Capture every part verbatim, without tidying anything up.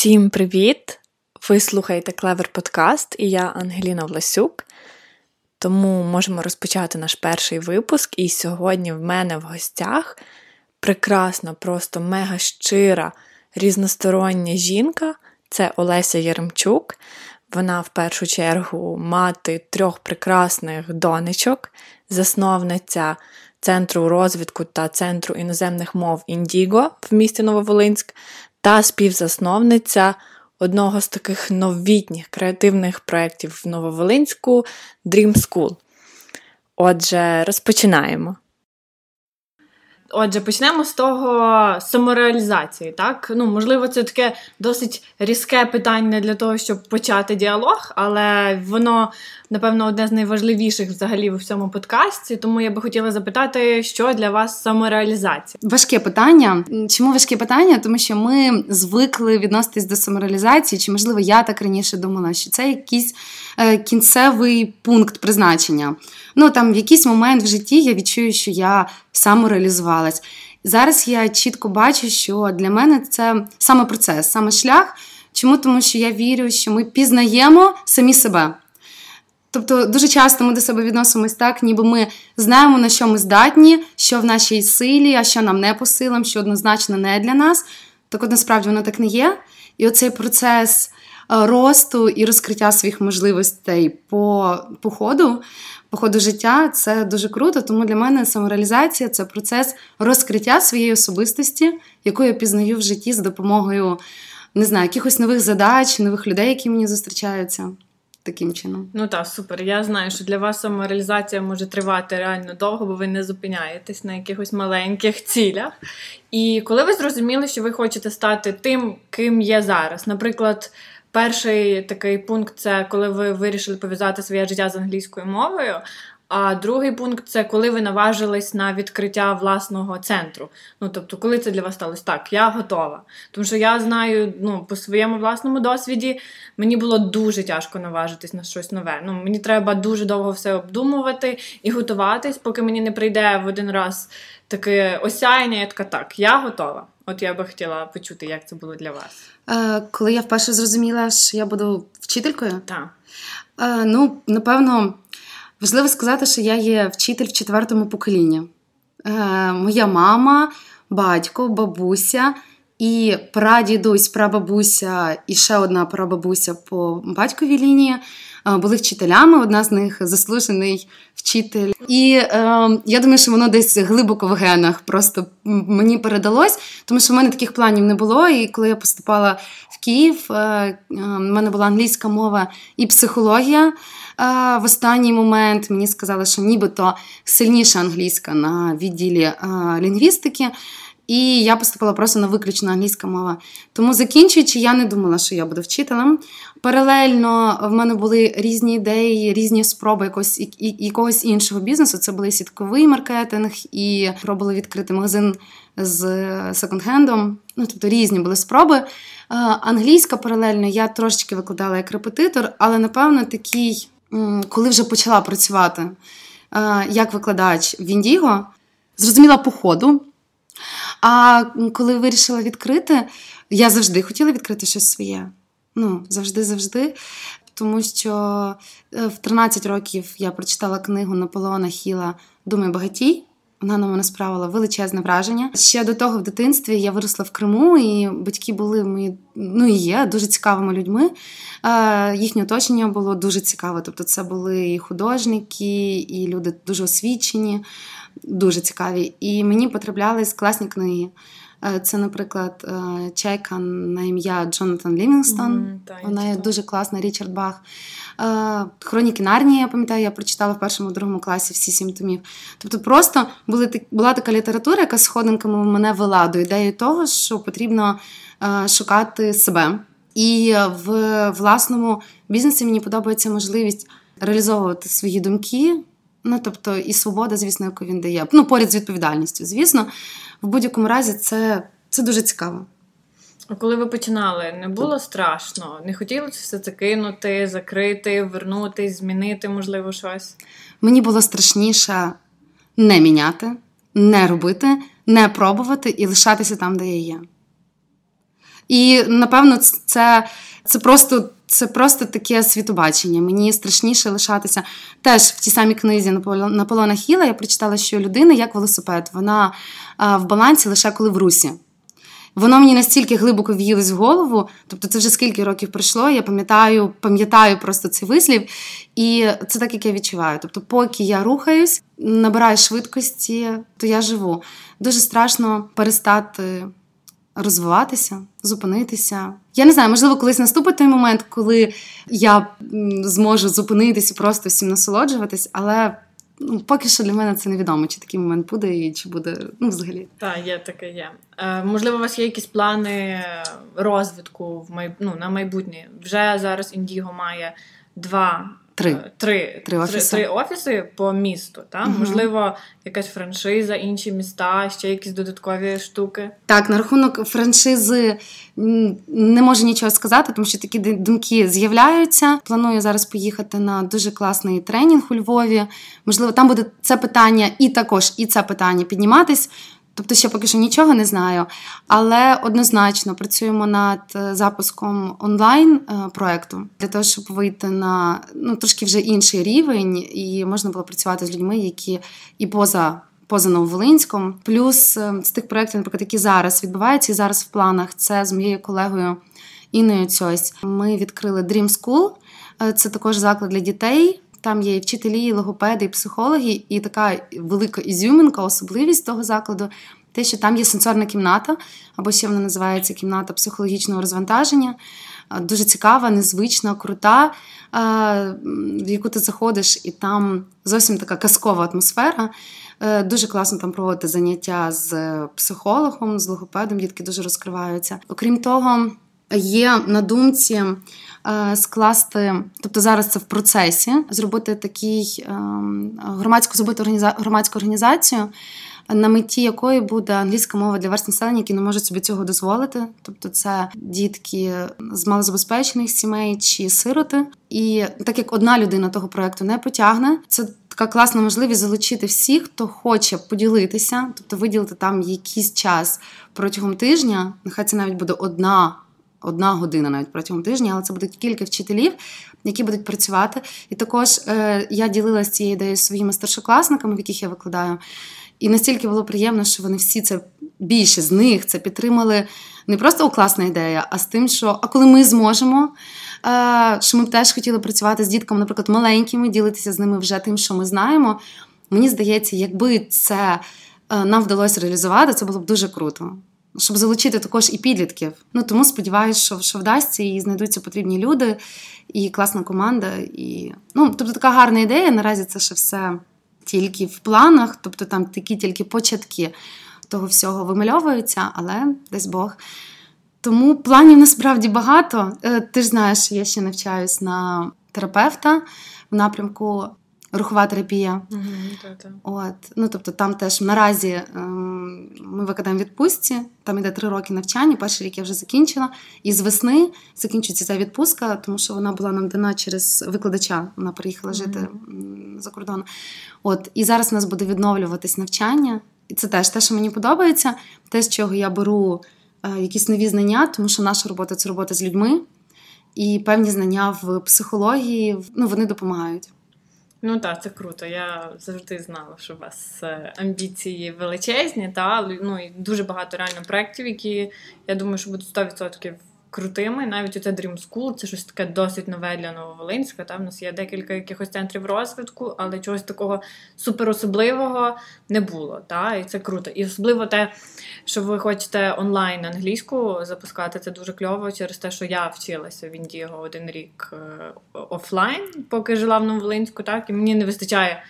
Всім привіт! Ви слухаєте Клевер-подкаст і я Ангеліна Власюк. Тому можемо розпочати наш перший випуск. І сьогодні в мене в гостях прекрасна, просто мега щира, різностороння жінка. Це Олеся Яремчук. Вона в першу чергу мати трьох прекрасних донечок, засновниця Центру розвитку та Центру іноземних мов «Індіго» в місті Нововолинськ та співзасновниця одного з таких новітніх креативних проєктів в Нововолинську Dream School. Отже, розпочинаємо. Отже, почнемо з того самореалізації, так? Ну, можливо, це таке досить різке питання для того, щоб почати діалог, але воно, напевно, одне з найважливіших взагалі в цьому подкасті, тому я би хотіла запитати, що для вас самореалізація? Важке питання. Чому важке питання? Тому що ми звикли відноситись до самореалізації, чи, можливо, я так раніше думала, що це якийсь е, кінцевий пункт призначення. Ну, там, в якийсь момент в житті я відчую, що я самореалізувалась. Зараз я чітко бачу, що для мене це саме процес, саме шлях. Чому? Тому що я вірю, що ми пізнаємо самі себе. Тобто дуже часто ми до себе відносимось так, ніби ми знаємо, на що ми здатні, що в нашій силі, а що нам не по силам, що однозначно не для нас. Так от насправді воно так не є. І оцей процес росту і розкриття своїх можливостей по, по ходу, по ходу життя, це дуже круто. Тому для мене самореалізація – це процес розкриття своєї особистості, яку я пізнаю в житті з допомогою, не знаю, якихось нових задач, нових людей, які мені зустрічаються. Таким чином. Ну так, супер. Я знаю, що для вас самореалізація може тривати реально довго, бо ви не зупиняєтесь на якихось маленьких цілях. І коли ви зрозуміли, що ви хочете стати тим, ким є зараз? Наприклад, перший такий пункт – це коли ви вирішили пов'язати своє життя з англійською мовою, а другий пункт – це коли ви наважились на відкриття власного центру. Ну, тобто, коли це для вас сталося? Так, я готова. Тому що я знаю, ну, по своєму власному досвіді, мені було дуже тяжко наважитись на щось нове. Ну, мені треба дуже довго все обдумувати і готуватись, поки мені не прийде в один раз таке осяяння, я така, так, я готова. От я би хотіла почути, як це було для вас. Е, коли я вперше зрозуміла, що я буду вчителькою? Так. Е, ну, напевно... Важливо сказати, що я є вчитель в четвертому поколінні. Е, моя мама, батько, бабуся і прадідусь, прабабуся і ще одна прабабуся по батьковій лінії е, були вчителями, одна з них заслужений вчитель. І е, я думаю, що воно десь глибоко в генах просто мені передалось, тому що в мене таких планів не було. І коли я поступала в Київ, е, е, в мене була англійська мова і психологія. В останній момент мені сказали, що нібито сильніша англійська на відділі лінгвістики, і я поступила просто на виключно англійська мова. Тому закінчуючи, я не думала, що я буду вчителем. Паралельно в мене були різні ідеї, різні спроби якогось, якогось іншого бізнесу. Це були сітковий маркетинг і пробували відкрити магазин з секонд-хендом. Ну, тобто різні були спроби. Англійська паралельно я трошечки викладала як репетитор, але, напевно, такий... Коли вже почала працювати як викладач в Індіго, зрозуміла по ходу. А коли вирішила відкрити, я завжди хотіла відкрити щось своє. Ну, завжди-завжди. Тому що в тринадцять років я прочитала книгу Наполеона Хіла «Думай багатій». Вона на мене справила величезне враження. Ще до того в дитинстві я виросла в Криму, і батьки були мої, ну і є, дуже цікавими людьми. Е, їхнє оточення було дуже цікаве. Тобто це були і художники, і люди дуже освічені, дуже цікаві. І мені потраплялись класні книги. Е, це, наприклад, е, «Чайка на ім'я Джонатан Лівінгстон». Mm, та, Вона є дуже класна, Річард Бах. «Хроніки Нарні», я пам'ятаю, я прочитала в першому, другому класі всі сім томів. Тобто просто були, була така література, яка сходинками мене вела до ідеї того, що потрібно шукати себе. І в власному бізнесі мені подобається можливість реалізовувати свої думки, ну, тобто і свобода, звісно, яку він дає. Ну, поряд з відповідальністю, звісно. В будь-якому разі це, це дуже цікаво. А коли ви починали, не було страшно? Не хотілося все це кинути, закрити, вернутись, змінити, можливо, щось? Мені було страшніше не міняти, не робити, не пробувати і лишатися там, де я є. І, напевно, це, це просто... Це просто таке світобачення. Мені страшніше лишатися. Теж в тій самій книзі Наполеона Хіла я прочитала, що людина, як велосипед, вона в балансі лише коли в русі. Воно мені настільки глибоко в'їлось в голову, тобто це вже скільки років пройшло, я пам'ятаю, пам'ятаю просто цей вислів, і це так, як я відчуваю. Тобто поки я рухаюсь, набираю швидкості, то я живу. Дуже страшно перестати розвиватися, зупинитися. Я не знаю, можливо, колись наступить той момент, коли я зможу зупинитися і просто всім насолоджуватись, але ну, поки що для мене це невідомо, чи такий момент буде і чи буде, ну, взагалі. Так, є таке, є. Е, можливо, у вас є якісь плани розвитку в майб... ну, на майбутнє? Вже зараз Індіго має два... Три. Три, три, офіси. три, три офіси по місту, так? Угу. Можливо, якась франшиза, інші міста, ще якісь додаткові штуки? Так, на рахунок франшизи не можу нічого сказати, тому що такі думки з'являються. Планую зараз поїхати на дуже класний тренінг у Львові. Можливо, там буде це питання і також, і це питання підніматись. Тобто ще поки що нічого не знаю, але однозначно працюємо над запуском онлайн-проєкту для того, щоб вийти на ну, трошки вже інший рівень і можна було працювати з людьми, які і поза, поза Нововолинськом. Плюс з тих проєктів, наприклад, які зараз відбуваються і зараз в планах, це з моєю колегою Інною Цось. Ми відкрили Dream School, це також заклад для дітей. Там є і вчителі, і логопеди, і психологи, і така велика ізюминка, особливість того закладу, те, що там є сенсорна кімната, або ще вона називається кімната психологічного розвантаження. Дуже цікава, незвична, крута, в яку ти заходиш, і там зовсім така казкова атмосфера. Дуже класно там проводити заняття з психологом, з логопедом, дітки дуже розкриваються. Окрім того, є на думці скласти, тобто зараз це в процесі, зробити такий громадську, зробити організа, громадську організацію, на меті якої буде англійська мова для верств населення, які не можуть собі цього дозволити. Тобто це дітки з малозабезпечених сімей чи сироти. І так як одна людина того проєкту не потягне, це така класна можливість залучити всіх, хто хоче поділитися, тобто виділити там якийсь час протягом тижня, нехай це навіть буде одна Одна година навіть протягом тижня, але це будуть кілька вчителів, які будуть працювати. І також е, я ділилася цією ідеєю зі своїми старшокласниками, в яких я викладаю. І настільки було приємно, що вони всі це, більше з них це підтримали не просто «О, класна ідея», а з тим, що «А коли ми зможемо», е, що ми б теж хотіли працювати з дітками, наприклад, маленькими, ділитися з ними вже тим, що ми знаємо. Мені здається, якби це е, нам вдалося реалізувати, це було б дуже круто. Щоб залучити також і підлітків. Ну, тому сподіваюся, що, що вдасться, і знайдуться потрібні люди, і класна команда. І... Ну, тобто така гарна ідея. Наразі це ще все тільки в планах, тобто там такі тільки початки того всього вимальовуються, але десь Бог. Тому планів насправді багато. Ти ж знаєш, я ще навчаюсь на терапевта в напрямку рухова терапія. Угу, та, та. От. Ну, тобто там теж наразі ем, ми викладаємо відпустці, там йде три роки навчання, перший рік я вже закінчила, і з весни закінчується ця відпустка, тому що вона була нам дана через викладача, вона приїхала угу. жити за кордон. От. І зараз у нас буде відновлюватись навчання, і це теж те, що мені подобається, те, з чого я беру е, якісь нові знання, тому що наша робота – це робота з людьми, і певні знання в психології, ну, вони допомагають. Ну так, це круто. Я завжди знала, що у вас амбіції величезні, та ну і дуже багато реально проєктів, які, я думаю, що будуть сто відсотків крутими. Навіть оце Dream School, це щось таке досить нове для Нововолинська. Та в нас є декілька якихось центрів розвитку, але чогось такого суперособливого не було. Та і це круто. І особливо те, що ви хочете онлайн англійську запускати, це дуже кльово через те, що я вчилася в Індіго один рік офлайн, поки жила в Нововолинську, так і мені не вистачає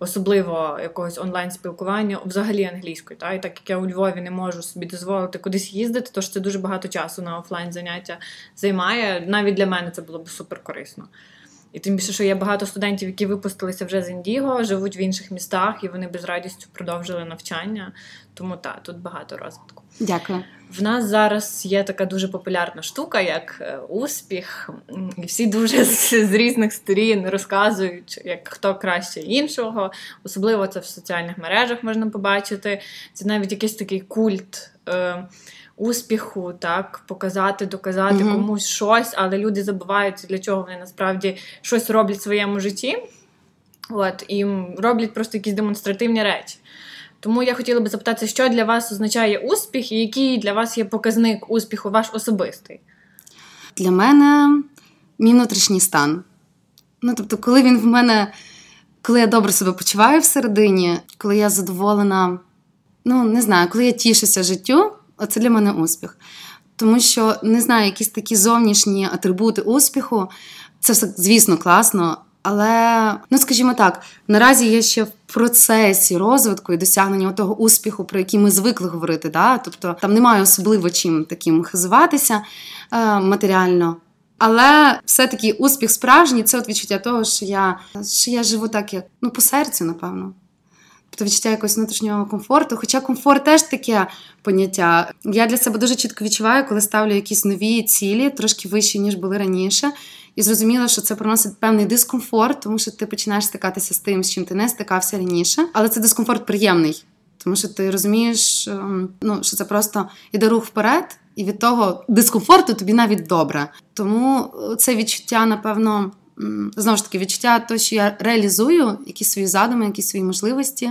особливо якогось онлайн-спілкування, взагалі англійською. Та? І так як я у Львові не можу собі дозволити кудись їздити, тож це дуже багато часу на офлайн-заняття займає. Навіть для мене це було б суперкорисно. І тим більше, що є багато студентів, які випустилися вже з Індіго, живуть в інших містах, і вони без радістю продовжили навчання. Тому так, тут багато розвитку. Дякую. В нас зараз є така дуже популярна штука, як успіх. І всі дуже з, з різних сторін розказують, як хто краще іншого. Особливо це в соціальних мережах можна побачити. Це навіть якийсь такий культ е, успіху, так, показати, доказати mm-hmm. комусь щось, але люди забувають, для чого вони насправді щось роблять в своєму житті. От, і роблять просто якісь демонстративні речі. Тому я хотіла би запитати, що для вас означає успіх і який для вас є показник успіху, ваш особистий? Для мене мій внутрішній стан. Ну, тобто, коли він в мене, коли я добре себе почуваю всередині, коли я задоволена, ну, не знаю, коли я тішуся життю, оце для мене успіх. Тому що, не знаю, якісь такі зовнішні атрибути успіху, це все, звісно, класно, але, ну, скажімо так, наразі я ще в процесі розвитку і досягнення того успіху, про який ми звикли говорити, да? Тобто там немає особливо чим таким хизуватися е, матеріально. Але все-таки успіх справжній – це от відчуття того, що я, що я живу так, як, ну, по серцю, напевно. Тобто відчуття якогось внутрішнього комфорту, хоча комфорт теж таке поняття. Я для себе дуже чітко відчуваю, коли ставлю якісь нові цілі, трошки вищі, ніж були раніше. І зрозуміла, що це приносить певний дискомфорт, тому що ти починаєш стикатися з тим, з чим ти не стикався раніше. Але це дискомфорт приємний, тому що ти розумієш, ну, що це просто іде рух вперед, і від того дискомфорту тобі навіть добре. Тому це відчуття, напевно, знову ж таки, відчуття того, що я реалізую якісь свої задуми, якісь свої можливості.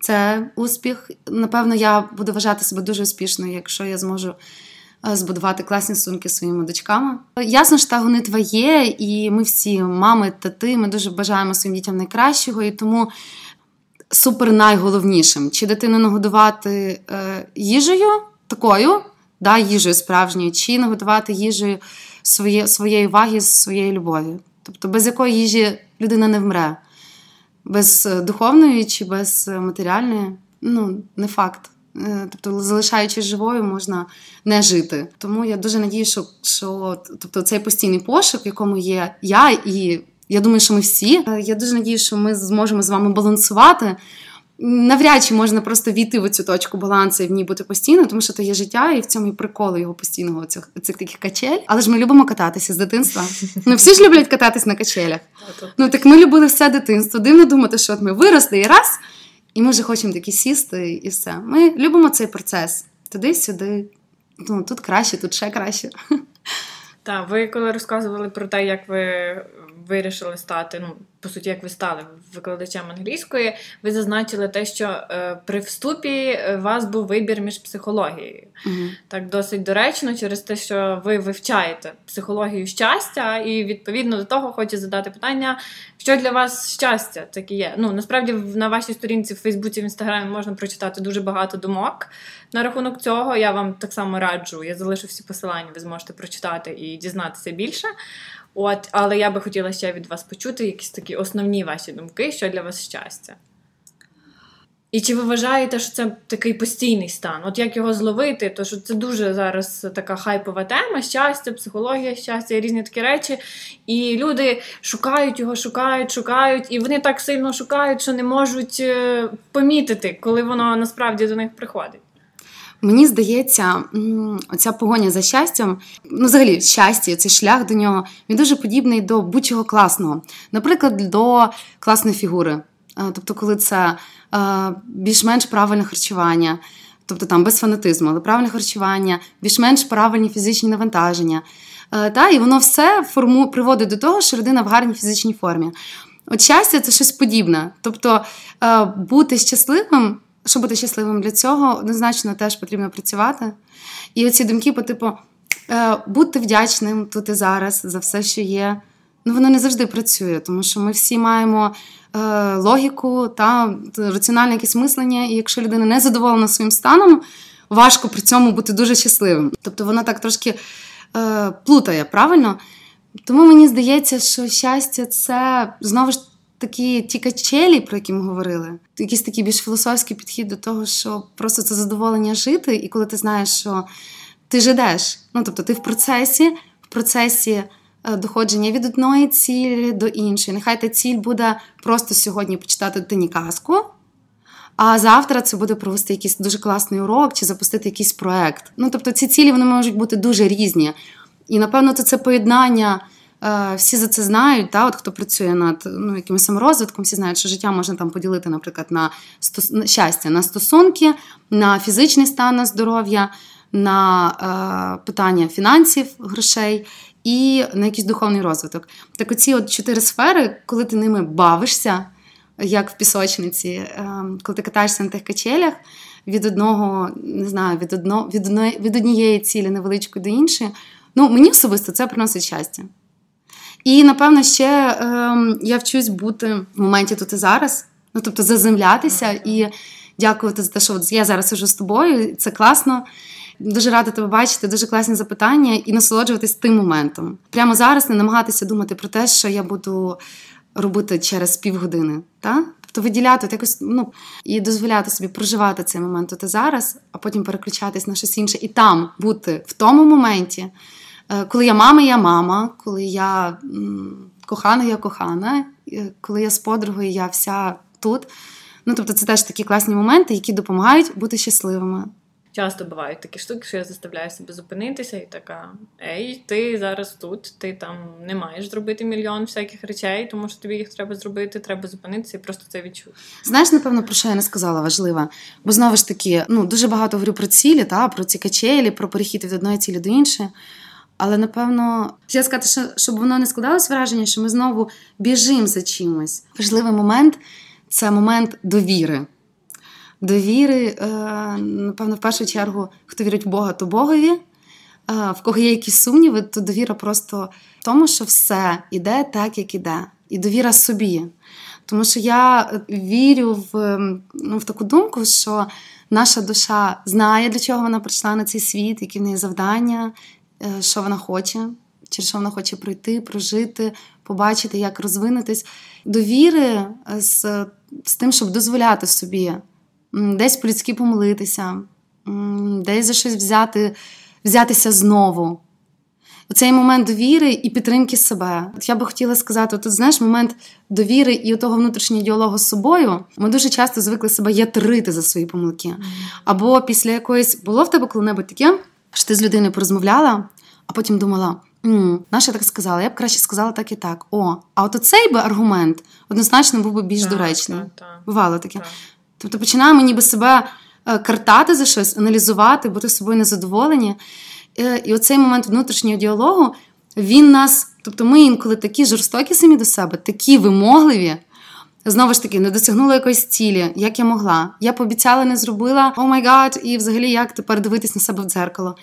Це успіх. Напевно, я буду вважати себе дуже успішною, якщо я зможу збудувати класні стосунки з своїми дочками. Ясно, що та гонитва є, і ми всі, мами, тати, ми дуже бажаємо своїм дітям найкращого, і тому супер найголовнішим. Чи дитину нагодувати е, їжею такою, да, їжею справжньою, чи нагодувати їжею своє, своєї ваги, своєї любові. Тобто без якої їжі людина не вмре. Без духовної чи без матеріальної, ну, не факт. Тобто, залишаючись живою, можна не жити. Тому я дуже надію, що, що тобто, цей постійний пошук, в якому є я, і я думаю, що ми всі, я дуже надію, що ми зможемо з вами балансувати. Навряд чи можна просто війти в цю точку балансу і в ній бути постійно, тому що то є життя, і в цьому і прикол його постійного, цих, цих таких качель. Але ж ми любимо кататися з дитинства. Ну, всі ж люблять кататись на качелях. Ну, так ми любили все дитинство. Дивно думати, що от ми виросли і раз... І ми вже хочемо такі сісти, і все. Ми любимо цей процес. Туди-сюди. Ну, тут краще, тут ще краще. Так, ви коли розказували про те, як ви вирішили стати, ну, по суті, як ви стали викладачем англійської, ви зазначили те, що е, при вступі у вас був вибір між психологією. Угу. Так досить доречно, через те, що ви вивчаєте психологію щастя, і відповідно до того хочу задати питання, що для вас щастя таке є? Ну, насправді, на вашій сторінці в Фейсбуці, в Інстаграмі можна прочитати дуже багато думок на рахунок цього. Я вам так само раджу, я залишу всі посилання, ви зможете прочитати і дізнатися більше. От, але я би хотіла ще від вас почути якісь такі основні ваші думки, що для вас щастя. І чи ви вважаєте, що це такий постійний стан? От як його зловити? То що це дуже зараз така хайпова тема. Щастя, психологія щастя, різні такі речі. І люди шукають його, шукають, шукають. І вони так сильно шукають, що не можуть помітити, коли воно насправді до них приходить. Мені здається, оця погоня за щастям, ну, взагалі, щастя, цей шлях до нього, він дуже подібний до будь-чого класного. Наприклад, до класної фігури. Тобто, коли це більш-менш правильне харчування, тобто там без фанатизму, але правильне харчування, більш-менш правильні фізичні навантаження. Та, і воно все форму, приводить до того, що людина в гарній фізичній формі. От щастя – це щось подібне. Тобто, бути щасливим, щоб бути щасливим для цього, однозначно теж потрібно працювати. І оці думки по типу бути вдячним тут і зараз за все, що є, ну воно не завжди працює, тому що ми всі маємо е, логіку та раціональне якесь мислення, і якщо людина не задоволена своїм станом, важко при цьому бути дуже щасливим. Тобто воно так трошки е, плутає, правильно? Тому мені здається, що щастя – це, знову ж, такі ті качелі, про які ми говорили, якийсь такий більш філософський підхід до того, що просто це задоволення жити, і коли ти знаєш, що ти жидеш, ну, тобто ти в процесі, в процесі доходження від одної цілі до іншої. Нехай та ціль буде просто сьогодні почитати дитині казку, а завтра це буде провести якийсь дуже класний урок чи запустити якийсь проект. Ну, тобто ці цілі, вони можуть бути дуже різні. І, напевно, це поєднання... Всі за це знають, та, от хто працює над, ну, якимось саморозвитком, всі знають, що життя можна там поділити, наприклад, на, стос... на щастя, на стосунки, на фізичний стан, на здоров'я, на е, питання фінансів, грошей і на якийсь духовний розвиток. Так оці от чотири сфери, коли ти ними бавишся, як в пісочниці, е, коли ти катаєшся на тих качелях, від одного, не знаю, від, одно, від, одно, від однієї цілі невеличкої до іншої, ну, мені особисто це приносить щастя. І, напевно, ще е, я вчусь бути в моменті тут і зараз, ну, тобто заземлятися і дякувати за те, що я зараз уже з тобою, це класно. Дуже рада тебе бачити, дуже класні запитання і насолоджуватись тим моментом. Прямо зараз не намагатися думати про те, що я буду робити через півгодини, так? Тобто виділяти якось, ну, і дозволяти собі проживати цей момент тут і зараз, а потім переключатись на щось інше і там бути в тому моменті, коли я мама, я мама, коли я кохана, я кохана, коли я з подругою, я вся тут. Ну, тобто це теж такі класні моменти, які допомагають бути щасливими. Часто бувають такі штуки, що я заставляю себе зупинитися і така, ей, ти зараз тут, ти там не маєш зробити мільйон всяких речей, тому що тобі їх треба зробити, треба зупинитися і просто це відчути. Знаєш, напевно, про що я не сказала важливе? Бо знову ж таки, ну, дуже багато говорю про цілі, та, про ці качелі, про перехід від одної цілі до іншої. Але, напевно, хотіла сказати, що, щоб воно не складалось враження, що ми знову біжимо за чимось. Важливий момент – це момент довіри. Довіри, напевно, в першу чергу, хто вірить в Бога, то Богові. В кого є якісь сумніви, то довіра просто в тому, що все іде так, як іде. І довіра собі. Тому що я вірю в, ну, в таку думку, що наша душа знає, для чого вона прийшла на цей світ, які в неї завдання, що вона хоче, через що вона хоче пройти, прожити, побачити, як розвинутись. Довіри з, з тим, щоб дозволяти собі десь по-людськи помилитися, десь за щось взяти, взятися знову. Оцей момент довіри і підтримки себе. От я би хотіла сказати, тут, знаєш, момент довіри і того внутрішнього діалогу з собою, ми дуже часто звикли себе ятрити за свої помилки. Або після якоїсь... Було в тебе коли-небудь таке, що ти з людиною порозмовляла, а потім думала, наша так сказала, я б краще сказала так і так. О, а от оцей би аргумент однозначно був би більш доречний. Бувало таке. Тобто починаємо ніби себе картати за щось, аналізувати, бути з собою незадоволені. І оцей момент внутрішнього діалогу, він нас... Тобто ми інколи такі жорстокі самі до себе, такі вимогливі. Знову ж таки, не досягнула якоїсь цілі, як я могла. Я пообіцяла, не зробила, о май гад, і взагалі як тепер дивитись на себе в дзеркало.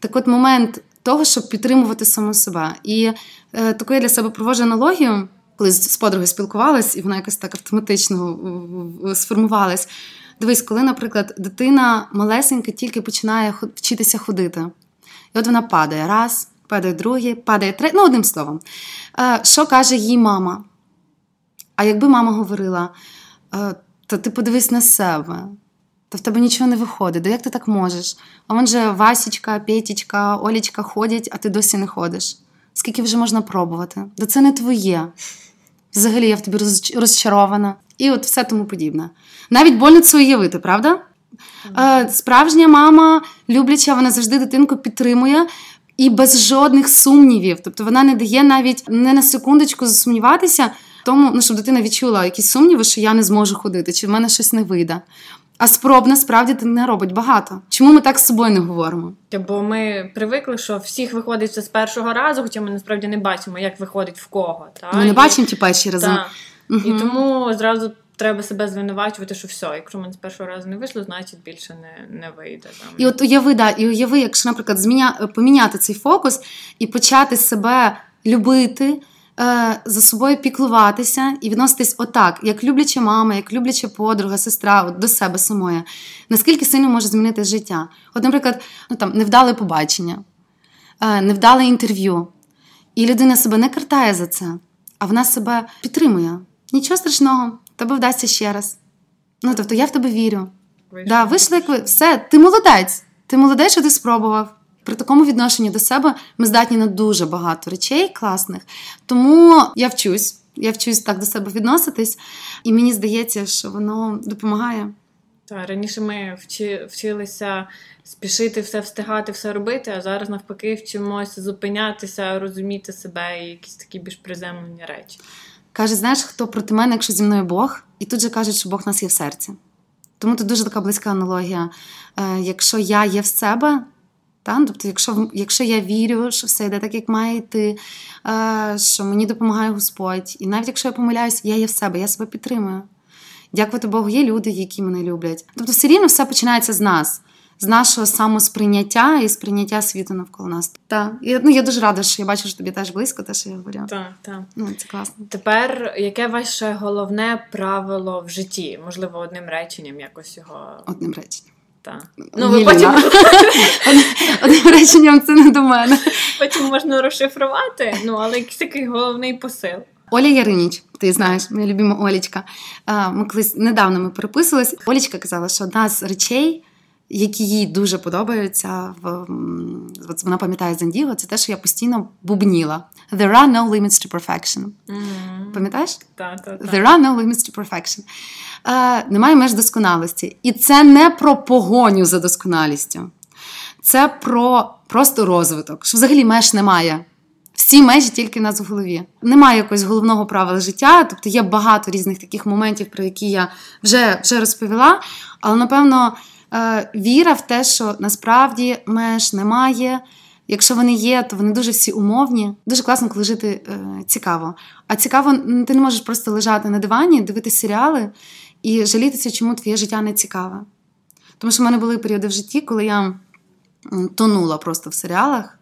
Так от момент того, щоб підтримувати саму себе. І е, таку я для себе провожу аналогію. Коли з подругою спілкувалась, і вона якось так автоматично сформувалась. Дивись, коли, наприклад, дитина малесенька тільки починає вчитися ходити. І от вона падає раз, падає другий, падає третій. Ну, одним словом. Що каже їй мама? А якби мама говорила, то ти подивись на себе, то в тебе нічого не виходить, да як ти так можеш? А вон же Васічка, Петічка, Олічка ходять, а ти досі не ходиш. Скільки вже можна пробувати? Да це не твоє. Взагалі я в тобі розчарована. І от все тому подібне. Навіть больно це уявити, правда? Mm-hmm. Справжня мама, любляча, вона завжди дитинку підтримує і без жодних сумнівів. Тобто вона не дає навіть не на секундочку засумніватися тому, ну, щоб дитина відчула якісь сумніви, що я не зможу ходити, чи в мене щось не вийде. А спроб, насправді, ти не робить багато. Чому ми так з собою не говоримо? Бо ми привикли, що всіх виходить все з першого разу, хоча ми, насправді, не бачимо, як виходить в кого. Та? Ми не і... бачимо ті перші рази. Угу. І тому зразу треба себе звинувачувати, що все, якщо ми з першого разу не вийшло, значить більше не, не вийде. Там. І от уяви, да, і уяви, якщо, наприклад, зміня... поміняти цей фокус і почати себе любити, за собою піклуватися і відноситись отак, як любляча мама, як любляча подруга, сестра, от до себе самої. Наскільки сильно може змінити життя? От, наприклад, ну, там, невдале побачення, невдале інтерв'ю. І людина себе не картає за це, а вона себе підтримує. Нічого страшного, тебе вдасться ще раз. Ну, тобто, я в тебе вірю. Вийшло, да, вийшло як ви. Все, ти молодець. Ти молодець, що ти спробував. При такому відношенні до себе ми здатні на дуже багато речей класних. Тому я вчусь. Я вчусь так до себе відноситись. І мені здається, що воно допомагає. Так, раніше ми вчи, вчилися спішити все встигати, все робити, а зараз навпаки вчимося зупинятися, розуміти себе і якісь такі більш приземлені речі. Каже, знаєш, хто проти мене, якщо зі мною Бог? І тут же кажуть, що Бог нас є в серці. Тому тут дуже така близька аналогія. Якщо я є в себе... Та? Тобто, якщо, якщо я вірю, що все йде так, як має йти, що мені допомагає Господь, і навіть якщо я помиляюсь, я є в себе, я себе підтримую. Дякувати Богу, є люди, які мене люблять. Тобто все рівно все починається з нас, з нашого самосприйняття і сприйняття світу навколо нас. Так. І, ну, я дуже рада, що я бачу, що тобі теж близько, те, що я говорю. Так, так. Ну, це класно. Тепер, яке ваше головне правило в житті? Можливо, одним реченням якось його... Одним реченням. Так. Ну, ви потім... Одним реченням це не до мене. Потім можна розшифрувати, ну, але якийсь такий головний посил. Оля Яриніч, ти знаєш, моя любима Олечка. Ми колись недавно ми переписувались. Олечка казала, що одна з речей, які їй дуже подобаються, в, от вона пам'ятає з Індіго, це те, що я постійно бубніла. There are no limits to perfection. Mm-hmm. Пам'ятаєш? Так, так, так. There are no limits to perfection. Uh, немає меж досконалості. І це не про погоню за досконалістю. Це про просто розвиток, що взагалі меж немає. Всі межі тільки в нас в голові. Немає якогось головного правила життя, тобто є багато різних таких моментів, про які я вже, вже розповіла, але, напевно, віра в те, що насправді меж немає, якщо вони є, то вони дуже всі умовні. Дуже класно, коли жити цікаво. А цікаво, ти не можеш просто лежати на дивані, дивитися серіали і жалітися, чому твоє життя не цікаве. Тому що в мене були періоди в житті, коли я тонула просто в серіалах.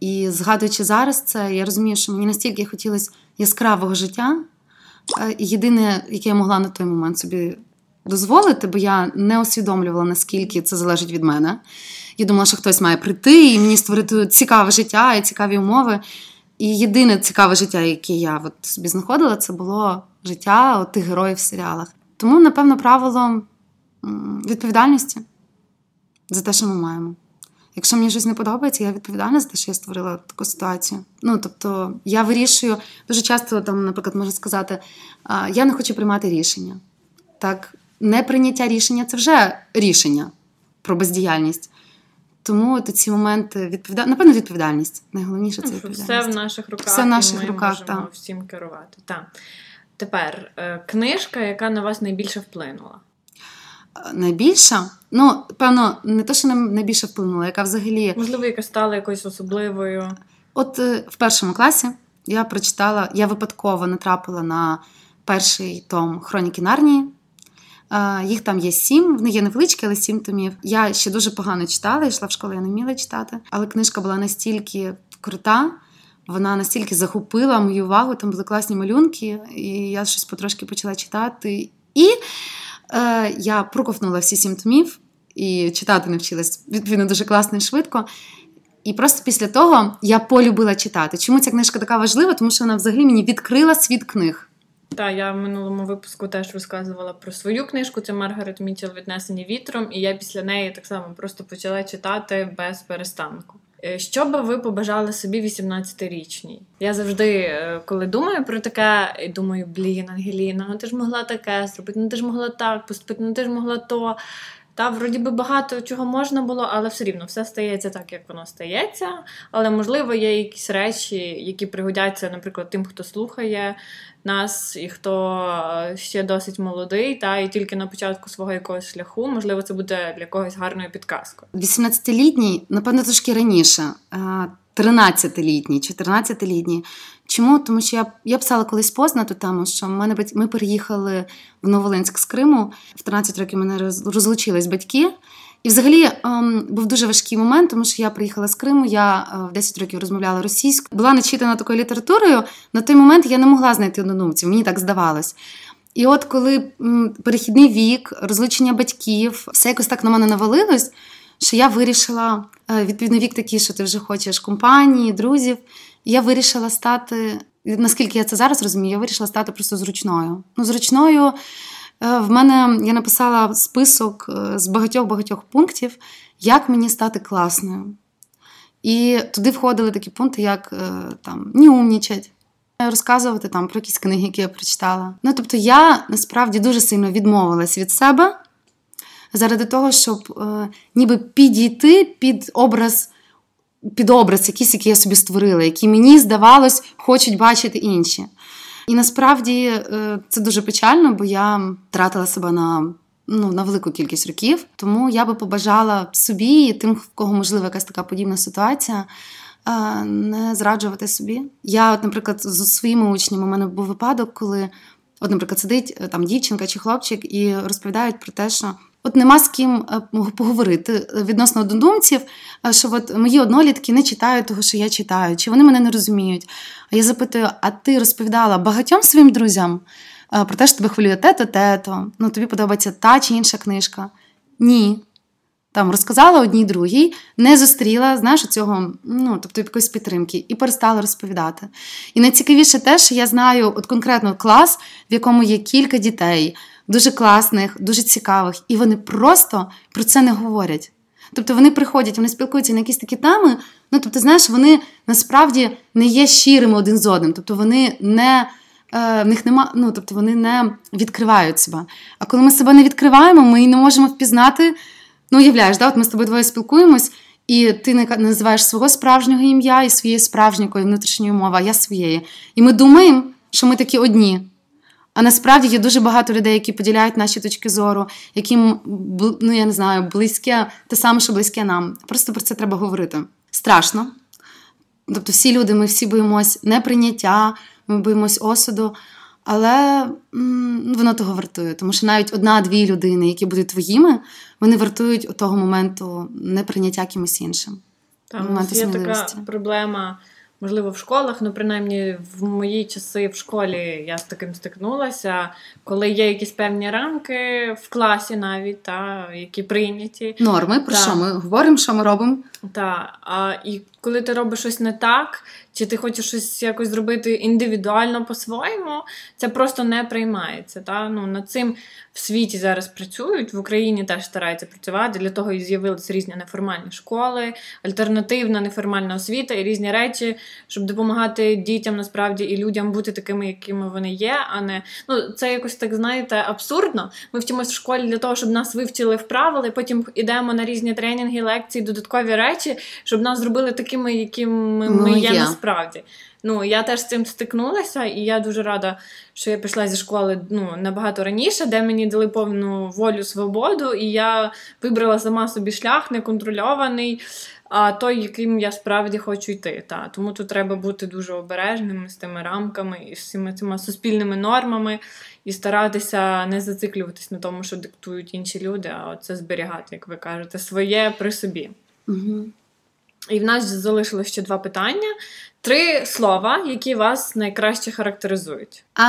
І згадуючи зараз це, я розумію, що мені настільки хотілося яскравого життя. Єдине, яке я могла на той момент собі дозволити, бо я не усвідомлювала, наскільки це залежить від мене. Я думала, що хтось має прийти і мені створити цікаве життя і цікаві умови. І єдине цікаве життя, яке я от собі знаходила, це було життя от тих героїв в серіалах. Тому, напевно, правило відповідальності за те, що ми маємо. Якщо мені щось не подобається, я відповідальна за те, що я створила таку ситуацію. Ну, тобто, я вирішую, дуже часто, там, наприклад, можна сказати, я не хочу приймати рішення. Так, неприйняття рішення – це вже рішення про бездіяльність. Тому от ці моменти, відповіда... напевно, відповідальність. Найголовніше – це відповідальність. Все в наших руках, все в наших і ми руках, можемо та. всім керувати. Та. Тепер, книжка, яка на вас найбільше вплинула? Найбільша? Ну, певно, не те, що найбільше вплинула, яка взагалі... Можливо, яка стала якоюсь особливою. От в першому класі я прочитала, я випадково натрапила на перший том «Хроніки Нарні». Їх там є сім, вони є невеличкі, але сім томів. Я ще дуже погано читала, йшла в школу, я не вміла читати. Але книжка була настільки крута, вона настільки захопила мою увагу, там були класні малюнки, і я щось потрошки почала читати. І... Я проковтнула всі сім томів і читати навчилась, відповідно, дуже класно і швидко. І просто після того я полюбила читати. Чому ця книжка така важлива? Тому що вона взагалі мені відкрила світ книг. Так, я в минулому випуску теж розказувала про свою книжку, це Маргарет Мітчел «Віднесені вітром», і я після неї так само просто почала читати без перестанку. Що би ви побажали собі вісімнадцятирічній? Я завжди, коли думаю про таке, думаю, блін, Ангеліна, ну ти ж могла таке зробити, ну ти ж могла так поступити, ну ти ж могла то. Та, вроді би, багато чого можна було, але все рівно, все стається так, як воно стається. Але, можливо, є якісь речі, які пригодяться, наприклад, тим, хто слухає нас і хто ще досить молодий, та, і тільки на початку свого якогось шляху, можливо, це буде для когось гарною підказкою. вісімнадцятилітній, напевно, трошки раніше, тринадцятилітній, чотирнадцятилітній. Чому? Тому що я, я писала колись пост на ту тему, що мене, ми переїхали в Нововолинськ з Криму, в тринадцять років мене розлучились батьки, і взагалі ем, був дуже важкий момент, тому що я приїхала з Криму, я е, в десять років розмовляла російською, була начитана такою літературою, на той момент я не могла знайти однодумців, мені так здавалось. І от коли м, перехідний вік, розлучення батьків, все якось так на мене навалилось, що я вирішила, відповідно, вік такий, що ти вже хочеш компанії, друзів. Я вирішила стати, наскільки я це зараз розумію, я вирішила стати просто зручною. Ну, зручною в мене, я написала список з багатьох-багатьох пунктів, як мені стати класною. І туди входили такі пункти, як там, не умнічать, розказувати там про якісь книги, які я прочитала. Ну, тобто я, насправді, дуже сильно відмовилась від себе, заради того, щоб е, ніби підійти під образ, під образ якийсь, який я собі створила, який мені, здавалось, хочуть бачити інші. І насправді е, це дуже печально, бо я тратила себе на ну, на велику кількість років. Тому я би побажала собі і тим, в кого, можливо, якась така подібна ситуація, не зраджувати собі. Я, от, наприклад, зі своїми учнями, у мене був випадок, коли, от, наприклад, сидить там дівчинка чи хлопчик і розповідають про те, що от нема з ким поговорити відносно однодумців, що от мої однолітки не читають того, що я читаю, чи вони мене не розуміють. А я запитую, а ти розповідала багатьом своїм друзям про те, що тебе хвилює те-то, те-то, ну тобі подобається та чи інша книжка? Ні. Там розказала одній другій, не зустріла, знаєш, цього, ну, тобто якоїсь підтримки, і перестала розповідати. І найцікавіше те, що я знаю от конкретно клас, в якому є кілька дітей, дуже класних, дуже цікавих, і вони просто про це не говорять. Тобто вони приходять, вони спілкуються на якісь такі теми, ну, тобто, знаєш, вони насправді не є щирими один з одним, тобто вони не... В них нема, ну, тобто вони не відкривають себе. А коли ми себе не відкриваємо, ми і не можемо впізнати. Ну, уявляєш, да? От ми з тобою двоє спілкуємось, і ти називаєш свого справжнього ім'я і своєї справжньої внутрішньої мови, а я своєї. І ми думаємо, що ми такі одні. А насправді є дуже багато людей, які поділяють наші точки зору, яким, ну, я не знаю, близьке, те саме, що близьке нам. Просто про це треба говорити. Страшно. Тобто всі люди, ми всі боїмось неприйняття, ми боїмось осуду, але м, воно того вартує. Тому що навіть одна-дві людини, які будуть твоїми, вони вартують у того моменту неприйняття кимось іншим. Там є така проблема, можливо, в школах, ну, принаймні, в мої часи в школі я з таким стикнулася, коли є якісь певні рамки в класі навіть, та, які прийняті. Норми, про та. Що ми говоримо, що ми робимо. Так, а і коли ти робиш щось не так, чи ти хочеш щось якось зробити індивідуально по-своєму, це просто не приймається. Та? Ну, над цим в світі зараз працюють, в Україні теж стараються працювати, для того і з'явилися різні неформальні школи, альтернативна неформальна освіта і різні речі, щоб допомагати дітям насправді і людям бути такими, якими вони є, а не... Ну, це якось так, знаєте, абсурдно. Ми вчимося в школі для того, щоб нас вивчили в правила, потім йдемо на різні тренінги, лекції, додаткові речі, щоб нас зробили такими, якими ми ну, є насправді. Ну, я теж з цим стикнулася, і я дуже рада, що я пішла зі школи, ну, набагато раніше, де мені дали повну волю, свободу, і я вибрала сама собі шлях, неконтрольований, а той, яким я справді хочу йти. Та. Тому тут треба бути дуже обережними з тими рамками і з цими, цими суспільними нормами, і старатися не зациклюватись на тому, що диктують інші люди, а це зберігати, як ви кажете, своє при собі. Угу. І в нас залишилось ще два питання. Три слова, які вас найкраще характеризують. А,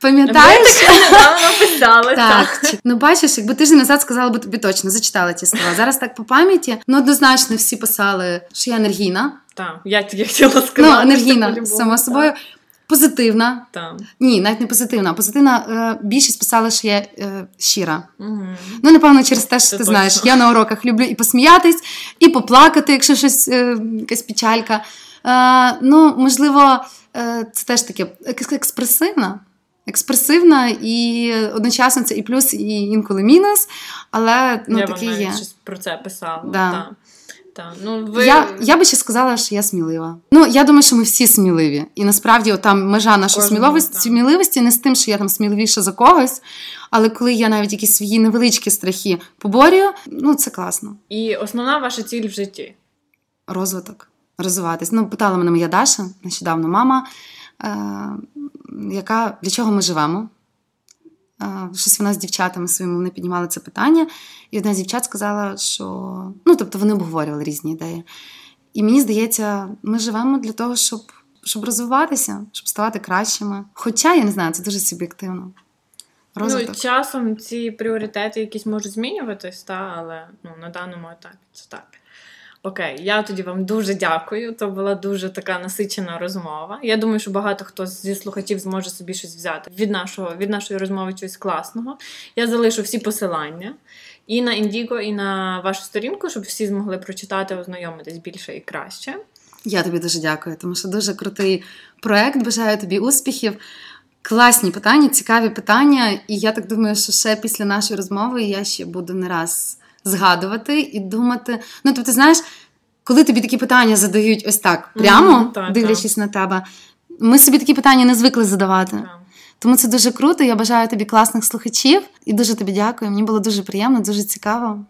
пам'ятаєш? Ми недавно писали. Так. так. Ну, бачиш, якби тиждень назад сказала би тобі точно, зачитала ті слова. Зараз так по пам'яті. Ну, однозначно всі писали, що я енергійна. Так, я тільки хотіла сказати. Ну, енергійна, само собою. Так. Позитивна. Так. Ні, навіть не позитивна. Позитивна більшість писала, що я е, щира. Угу. Ну, напевно, через те, що це ти точно. Знаєш. Я на уроках люблю і посміятись, і поплакати, якщо щось, е, якась печалька. Е, ну, можливо, е, це теж таке експресивна. Експресивна і одночасно це і плюс, і інколи мінус. Але, ну, таке є. Я вам навіть щось про це писала. Да. Так. Та, ну, ви... я, я би ще сказала, що я смілива. Ну, я думаю, що ми всі сміливі. І насправді там межа нашої сміливості, сміливості не з тим, що я там сміливіша за когось, але коли я навіть якісь свої невеличкі страхи поборюю, ну, це класно. І основна ваша ціль в житті? Розвиток. Розвиватись. Ну, питала мене моя Даша, нещодавно мама, е- яка, для чого ми живемо. Щось вона з дівчатами своїми, вони піднімали це питання, і одна з дівчат сказала, що... Ну, тобто вони обговорювали різні ідеї. І мені здається, ми живемо для того, щоб, щоб розвиватися, щоб ставати кращими. Хоча, я не знаю, це дуже суб'єктивно. Розвиток. Ну, часом ці пріоритети якісь можуть змінюватись, та, але ну, на даному етапі це так. Окей, я тоді вам дуже дякую. Це була дуже така насичена розмова. Я думаю, що багато хто зі слухачів зможе собі щось взяти від нашого, від нашої розмови щось класного. Я залишу всі посилання і на Індіго, і на вашу сторінку, щоб всі змогли прочитати, ознайомитись більше і краще. Я тобі дуже дякую, тому що дуже крутий проект. Бажаю тобі успіхів. Класні питання, цікаві питання. І я так думаю, що ще після нашої розмови я ще буду не раз... згадувати і думати. Ну, тобто, знаєш, коли тобі такі питання задають ось так, прямо, mm-hmm, та, дивлячись та. на тебе, ми собі такі питання не звикли задавати. Yeah. Тому це дуже круто, я бажаю тобі класних слухачів і дуже тобі дякую. Мені було дуже приємно, дуже цікаво.